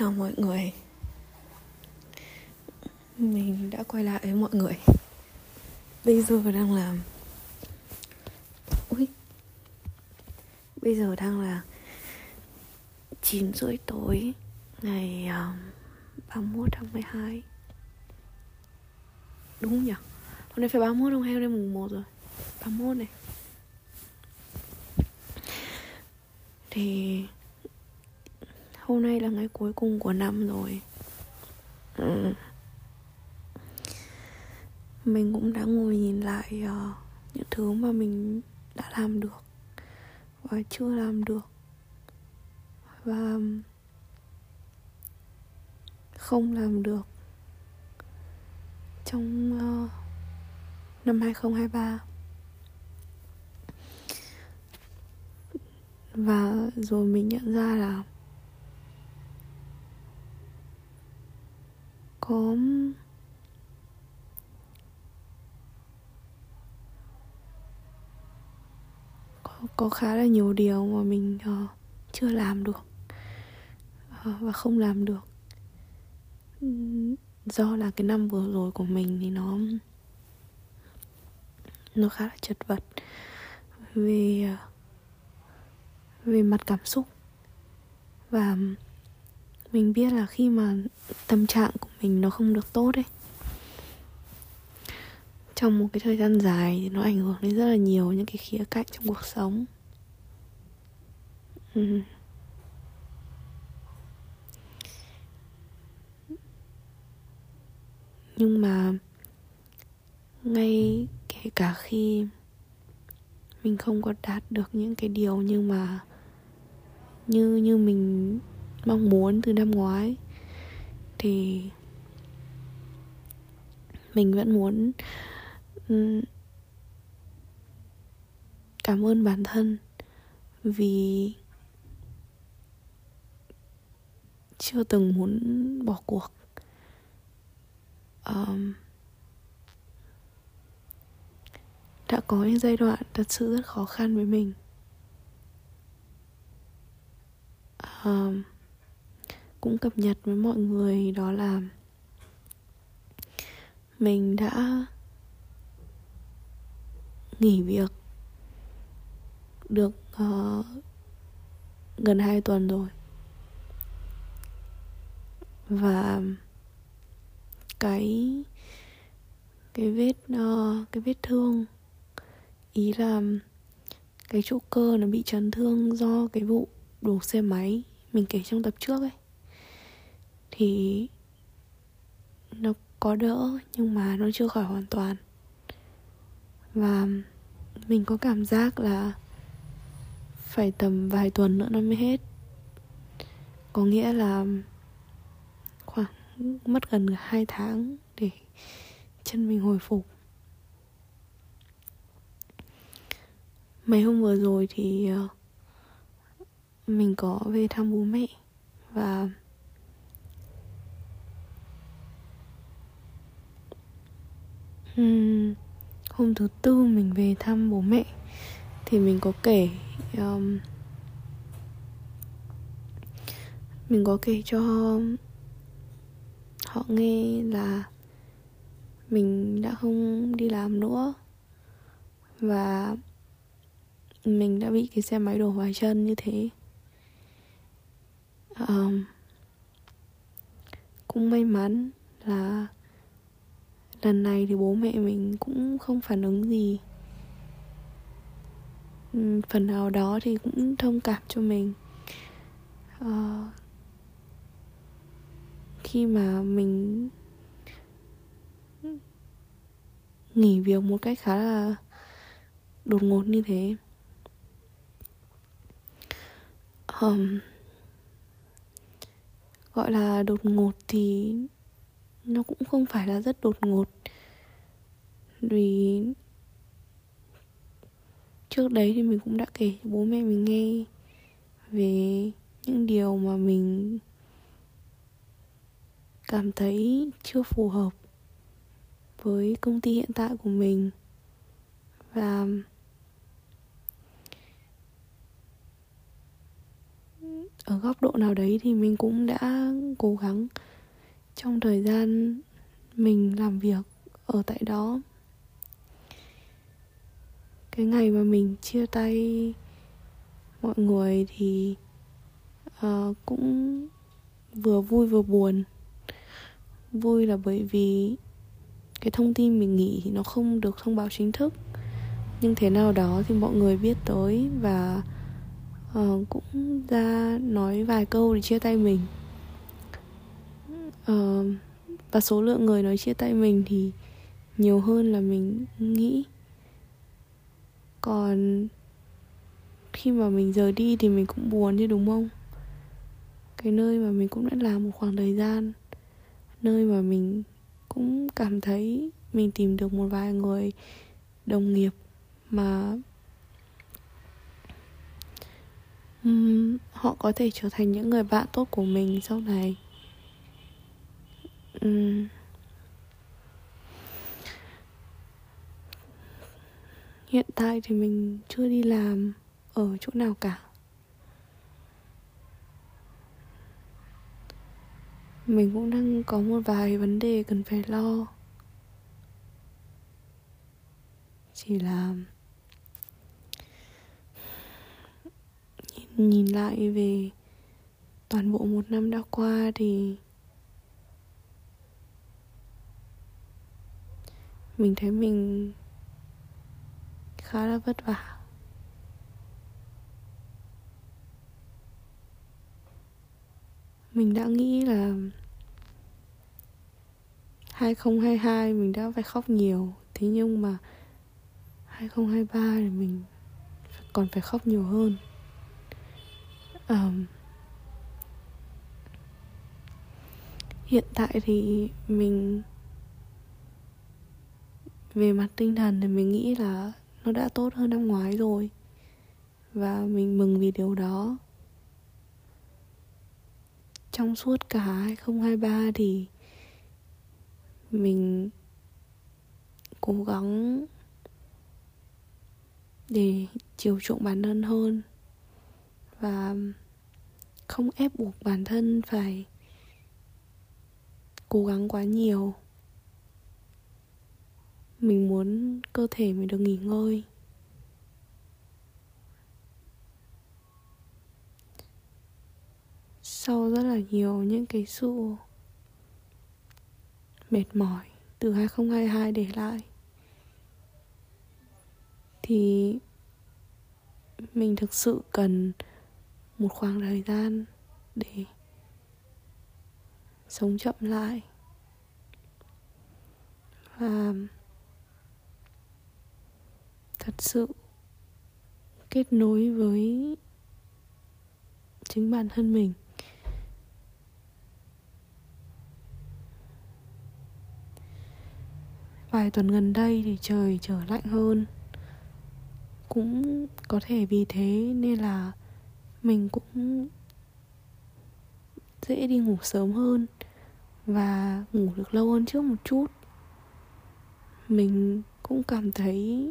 chào mọi người. Mình đã quay lại với mọi người. Bây giờ đang là 9:30 tối ngày 31 tháng 12. Đúng không nhỉ? Hôm nay phải 31 không hay hôm nay mùng 1 rồi? 31 này. Thì hôm nay là ngày cuối cùng của năm rồi. Mình cũng đã ngồi nhìn lại những thứ mà mình đã làm được và chưa làm được, và không làm được trong năm 2023. Và rồi mình nhận ra là có khá là nhiều điều mà mình chưa làm được và không làm được. Do là cái năm vừa rồi của mình thì nó khá là chật vật về mặt cảm xúc, và mình biết là khi mà tâm trạng của mình nó không được tốt ấy, trong một cái thời gian dài thì nó ảnh hưởng đến rất là nhiều những cái khía cạnh trong cuộc sống. Nhưng mà ngay kể cả khi mình không có đạt được những cái điều nhưng mà như mình mong muốn từ năm ngoái, thì mình vẫn muốn cảm ơn bản thân vì chưa từng muốn bỏ cuộc. Đã có những giai đoạn thật sự rất khó khăn với mình. Cũng cập nhật với mọi người đó là mình đã nghỉ việc được gần 2 tuần rồi. Và cái vết thương, ý là cái trụ cơ nó bị chấn thương do cái vụ đổ xe máy mình kể trong tập trước ấy, thì nó có đỡ nhưng mà nó chưa khỏi hoàn toàn. Và mình có cảm giác là phải tầm vài tuần nữa nó mới hết. Có nghĩa là khoảng mất gần 2 tháng để chân mình hồi phục. Mấy hôm vừa rồi thì mình có về thăm bố mẹ, và hôm thứ Tư mình về thăm bố mẹ thì mình có kể cho họ nghe là mình đã không đi làm nữa và mình đã bị cái xe máy đổ vào chân như thế. Cũng may mắn là lần này thì bố mẹ mình cũng không phản ứng gì. Phần nào đó thì cũng thông cảm cho mình. Khi mà mình nghỉ việc một cách khá là đột ngột như thế. Gọi là đột ngột thì nó cũng không phải là rất đột ngột, vì trước đấy thì mình cũng đã kể cho bố mẹ mình nghe về những điều mà mình cảm thấy chưa phù hợp với công ty hiện tại của mình. Và ở góc độ nào đấy thì mình cũng đã cố gắng trong thời gian mình làm việc ở tại đó. Cái ngày mà mình chia tay mọi người thì cũng vừa vui vừa buồn. Vui là bởi vì cái thông tin mình nghỉ thì nó không được thông báo chính thức, nhưng thế nào đó thì mọi người biết tới và cũng ra nói vài câu để chia tay mình. Và số lượng người nói chia tay mình thì nhiều hơn là mình nghĩ. Còn khi mà mình rời đi thì mình cũng buồn chứ, đúng không? Cái nơi mà mình cũng đã làm một khoảng thời gian, nơi mà mình cũng cảm thấy mình tìm được một vài người đồng nghiệp mà họ có thể trở thành những người bạn tốt của mình sau này. Hiện tại thì mình chưa đi làm ở chỗ nào cả. Mình cũng đang có một vài vấn đề cần phải lo. Chỉ là nhìn lại về toàn bộ một năm đã qua thì mình thấy mình khá là vất vả. Mình đã nghĩ là 2022 mình đã phải khóc nhiều, thế nhưng mà 2023 thì mình còn phải khóc nhiều hơn. Hiện tại thì mình về mặt tinh thần thì mình nghĩ là nó đã tốt hơn năm ngoái rồi, và mình mừng vì điều đó. Trong suốt cả 2023 thì mình cố gắng để chiều chuộng bản thân hơn và không ép buộc bản thân phải cố gắng quá nhiều. Mình muốn cơ thể mình được nghỉ ngơi. Sau rất là nhiều những cái sự mệt mỏi từ 2022 để lại thì mình thực sự cần một khoảng thời gian để sống chậm lại và thật sự kết nối với chính bản thân mình. Vài tuần gần đây thì trời trở lạnh hơn. Cũng có thể vì thế nên là mình cũng dễ đi ngủ sớm hơn và ngủ được lâu hơn trước một chút. Mình cũng cảm thấy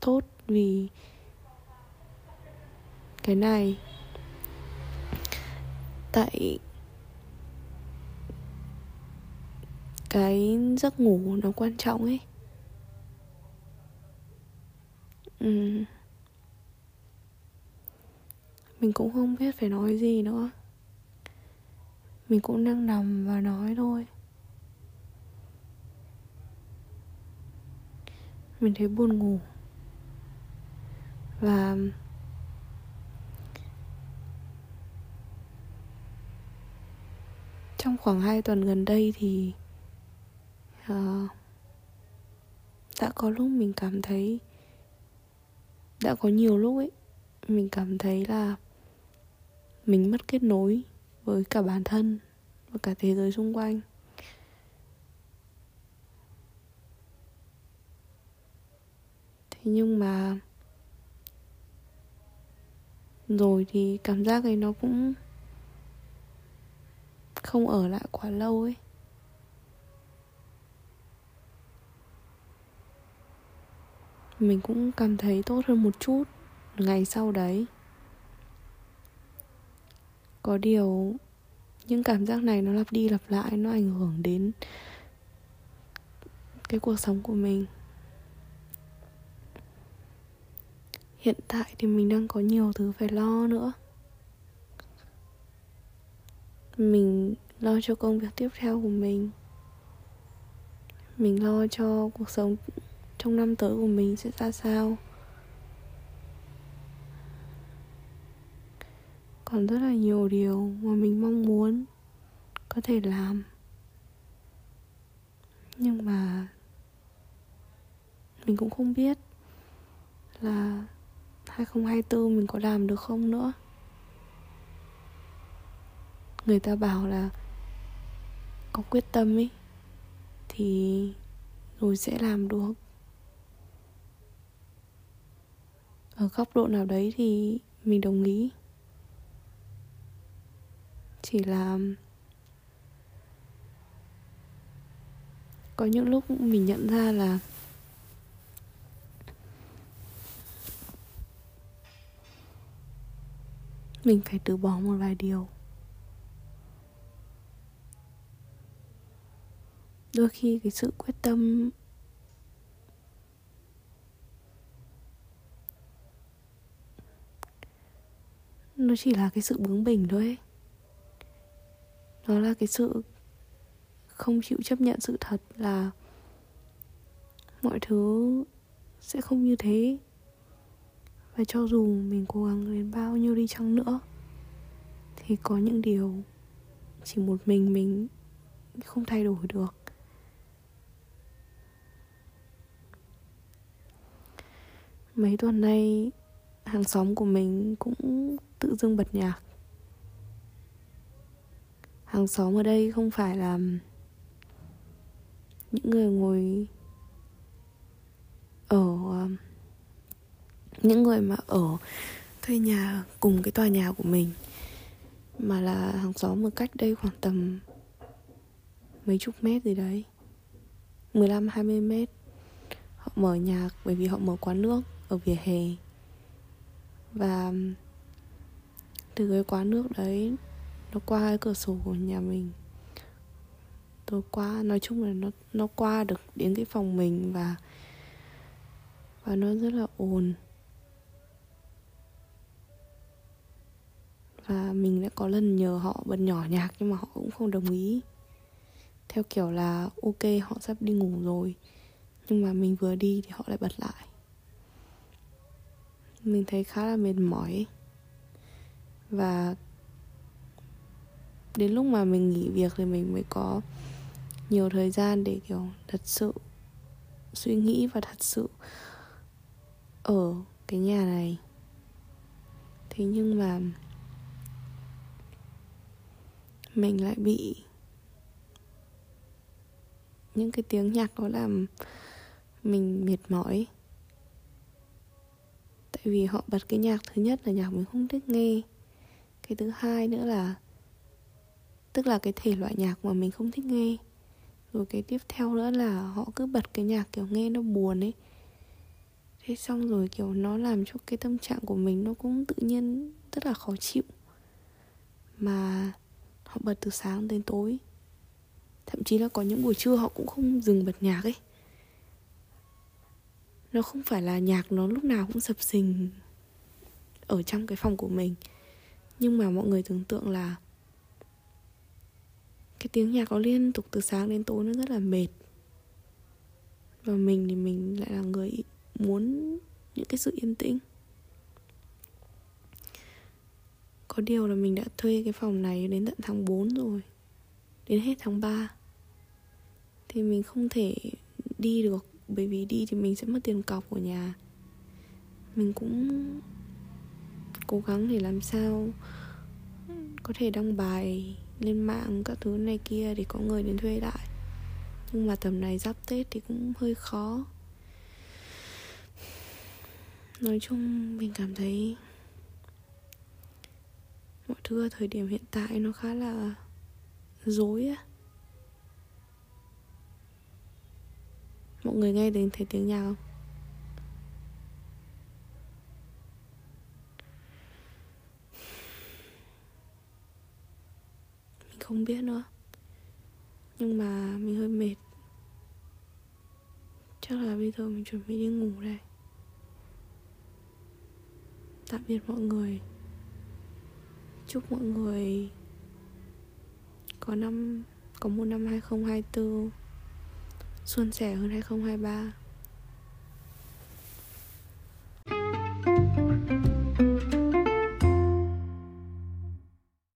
tốt vì cái này. Tại cái giấc ngủ nó quan trọng ấy. Mình cũng không biết phải nói gì nữa. Mình cũng đang nằm và nói thôi. Mình thấy buồn ngủ. Và trong khoảng 2 tuần gần đây thì đã có lúc mình cảm thấy, đã có nhiều lúc ấy mình cảm thấy là mình mất kết nối với cả bản thân và cả thế giới xung quanh. Thế nhưng mà rồi thì cảm giác ấy nó cũng không ở lại quá lâu ấy. Mình cũng cảm thấy tốt hơn một chút ngày sau đấy. Có điều những cảm giác này nó lặp đi lặp lại, nó ảnh hưởng đến cái cuộc sống của mình. Hiện tại thì mình đang có nhiều thứ phải lo nữa. Mình lo cho công việc tiếp theo của mình. Mình lo cho cuộc sống trong năm tới của mình sẽ ra sao. Còn rất là nhiều điều mà mình mong muốn có thể làm. Nhưng mà mình cũng không biết là 2024 mình có làm được không nữa. Người ta bảo là có quyết tâm ấy thì rồi sẽ làm được. Ở góc độ nào đấy thì mình đồng ý. Chỉ là có những lúc mình nhận ra là mình phải từ bỏ một vài điều. Đôi khi cái sự quyết tâm nó chỉ là cái sự bướng bỉnh thôi ấy. Nó là cái sự không chịu chấp nhận sự thật là mọi thứ sẽ không như thế. Và cho dù mình cố gắng đến bao nhiêu đi chăng nữa thì có những điều chỉ một mình không thay đổi được. Mấy tuần nay hàng xóm của mình cũng tự dưng bật nhạc. Hàng xóm ở đây không phải là những người ngồi ở những người mà ở thuê nhà cùng cái tòa nhà của mình, mà là hàng xóm ở cách đây khoảng tầm mấy chục mét gì đấy, 15-20 mét. Họ mở nhạc bởi vì họ mở quán nước ở vỉa hè. Và từ cái quán nước đấy nó qua cái cửa sổ của nhà mình. Tôi qua, nói chung là nó qua được đến cái phòng mình và nó rất là ồn. Và mình đã có lần nhờ họ bật nhỏ nhạc nhưng mà họ cũng không đồng ý. Theo kiểu là ok họ sắp đi ngủ rồi, nhưng mà mình vừa đi thì họ lại bật lại. Mình thấy khá là mệt mỏi. Và đến lúc mà mình nghỉ việc thì mình mới có nhiều thời gian để kiểu thật sự suy nghĩ và thật sự ở cái nhà này. Thế nhưng mà mình lại bị những cái tiếng nhạc đó làm mình mệt mỏi. Tại vì họ bật cái nhạc, thứ nhất là nhạc mình không thích nghe, cái thứ hai nữa là tức là cái thể loại nhạc mà mình không thích nghe. Rồi cái tiếp theo nữa là họ cứ bật cái nhạc kiểu nghe nó buồn ấy. Thế xong rồi kiểu nó làm cho cái tâm trạng của mình nó cũng tự nhiên rất là khó chịu. Mà họ bật từ sáng đến tối. Thậm chí là có những buổi trưa họ cũng không dừng bật nhạc ấy. Nó không phải là nhạc nó lúc nào cũng sập sình ở trong cái phòng của mình. Nhưng mà mọi người tưởng tượng là cái tiếng nhạc nó liên tục từ sáng đến tối nó rất là mệt. Và mình thì mình lại là người muốn những cái sự yên tĩnh. Có điều là mình đã thuê cái phòng này đến tận tháng 4 rồi, đến hết tháng 3. Thì mình không thể đi được, bởi vì đi thì mình sẽ mất tiền cọc của nhà. Mình cũng cố gắng để làm sao có thể đăng bài lên mạng các thứ này kia để có người đến thuê lại. Nhưng mà tầm này giáp Tết thì cũng hơi khó. Nói chung mình cảm thấy mọi thứ ở thời điểm hiện tại nó khá là rối á. Mọi người nghe đến thấy tiếng nhạc không? không biết nữa. Nhưng mà mình hơi mệt, chắc là bây giờ mình chuẩn bị đi ngủ đây. Tạm biệt mọi người. Chúc mọi người có một năm 2024 suôn sẻ hơn 2023.